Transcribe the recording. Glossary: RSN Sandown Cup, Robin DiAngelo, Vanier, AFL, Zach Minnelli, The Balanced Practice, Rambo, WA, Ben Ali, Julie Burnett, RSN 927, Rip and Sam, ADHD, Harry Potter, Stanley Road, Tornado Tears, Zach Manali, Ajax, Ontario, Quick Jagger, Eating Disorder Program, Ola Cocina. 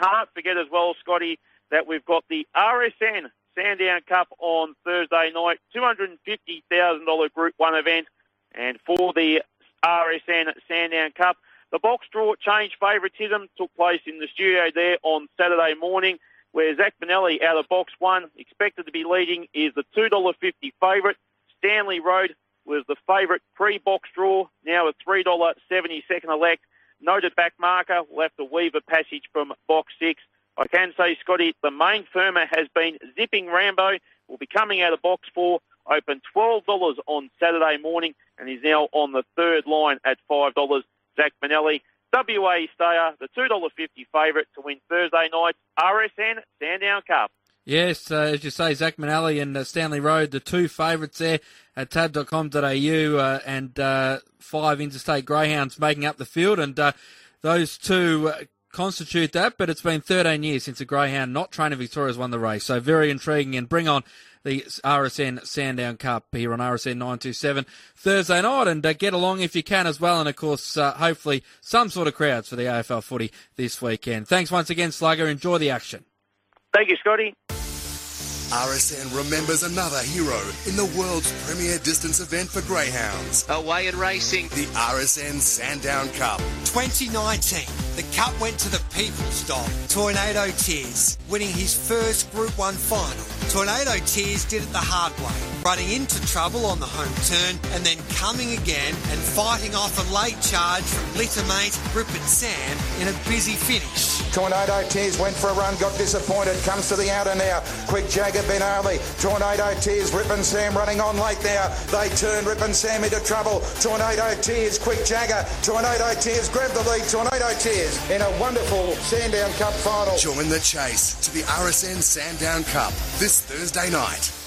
can't forget as well, Scotty, that we've got the RSN Sandown Cup on Thursday night, $250,000 Group 1 event. And for the RSN Sandown Cup, the box draw change favouritism took place in the studio there on Saturday morning, where Zach Manali out of box one, expected to be leading, is the $2.50 favourite. Stanley Road was the favourite pre-box draw, now a $3.70 second elect. Noted back marker will have to weave a passage from box six. I can say, Scotty, the main firmer has been Zipping Rambo, will be coming out of box four, opened $12 on Saturday morning, and is now on the third line at $5. Zach Minnelli, WA stayer, the $2.50 favourite to win Thursday night's RSN Sandown Cup. Yes, as you say, Zach Minnelli and Stanley Road, the two favourites there at tab.com.au, and five interstate greyhounds making up the field, and those two constitute that, but it's been 13 years since a greyhound not trained in Victoria has won the race, so very intriguing. And bring on the RSN Sandown Cup here on RSN 927 Thursday night, and get along if you can as well, and of course hopefully some sort of crowds for the AFL footy this weekend. Thanks once again, Slugger. Enjoy the action. Thank you, Scotty. RSN remembers another hero in the world's premier distance event for greyhounds. Away and racing. The RSN Sandown Cup. 2019, the cup went to the people's dog, Tornado Tears, winning his first Group 1 final. Tornado Tears did it the hard way, running into trouble on the home turn and then coming again and fighting off a late charge from littermate Rip and Sam in a busy finish. Tornado Tears went for a run, got disappointed, comes to the outer now. Quick Jagger, Ben Ali. Tornado Tears, Rip and Sam running on late now. They turn Rip and Sam into trouble. Tornado Tears, Quick Jagger. Tornado Tears grab the lead. Tornado Tears in a wonderful Sandown Cup final. Join the chase to the RSN Sandown Cup this Thursday night.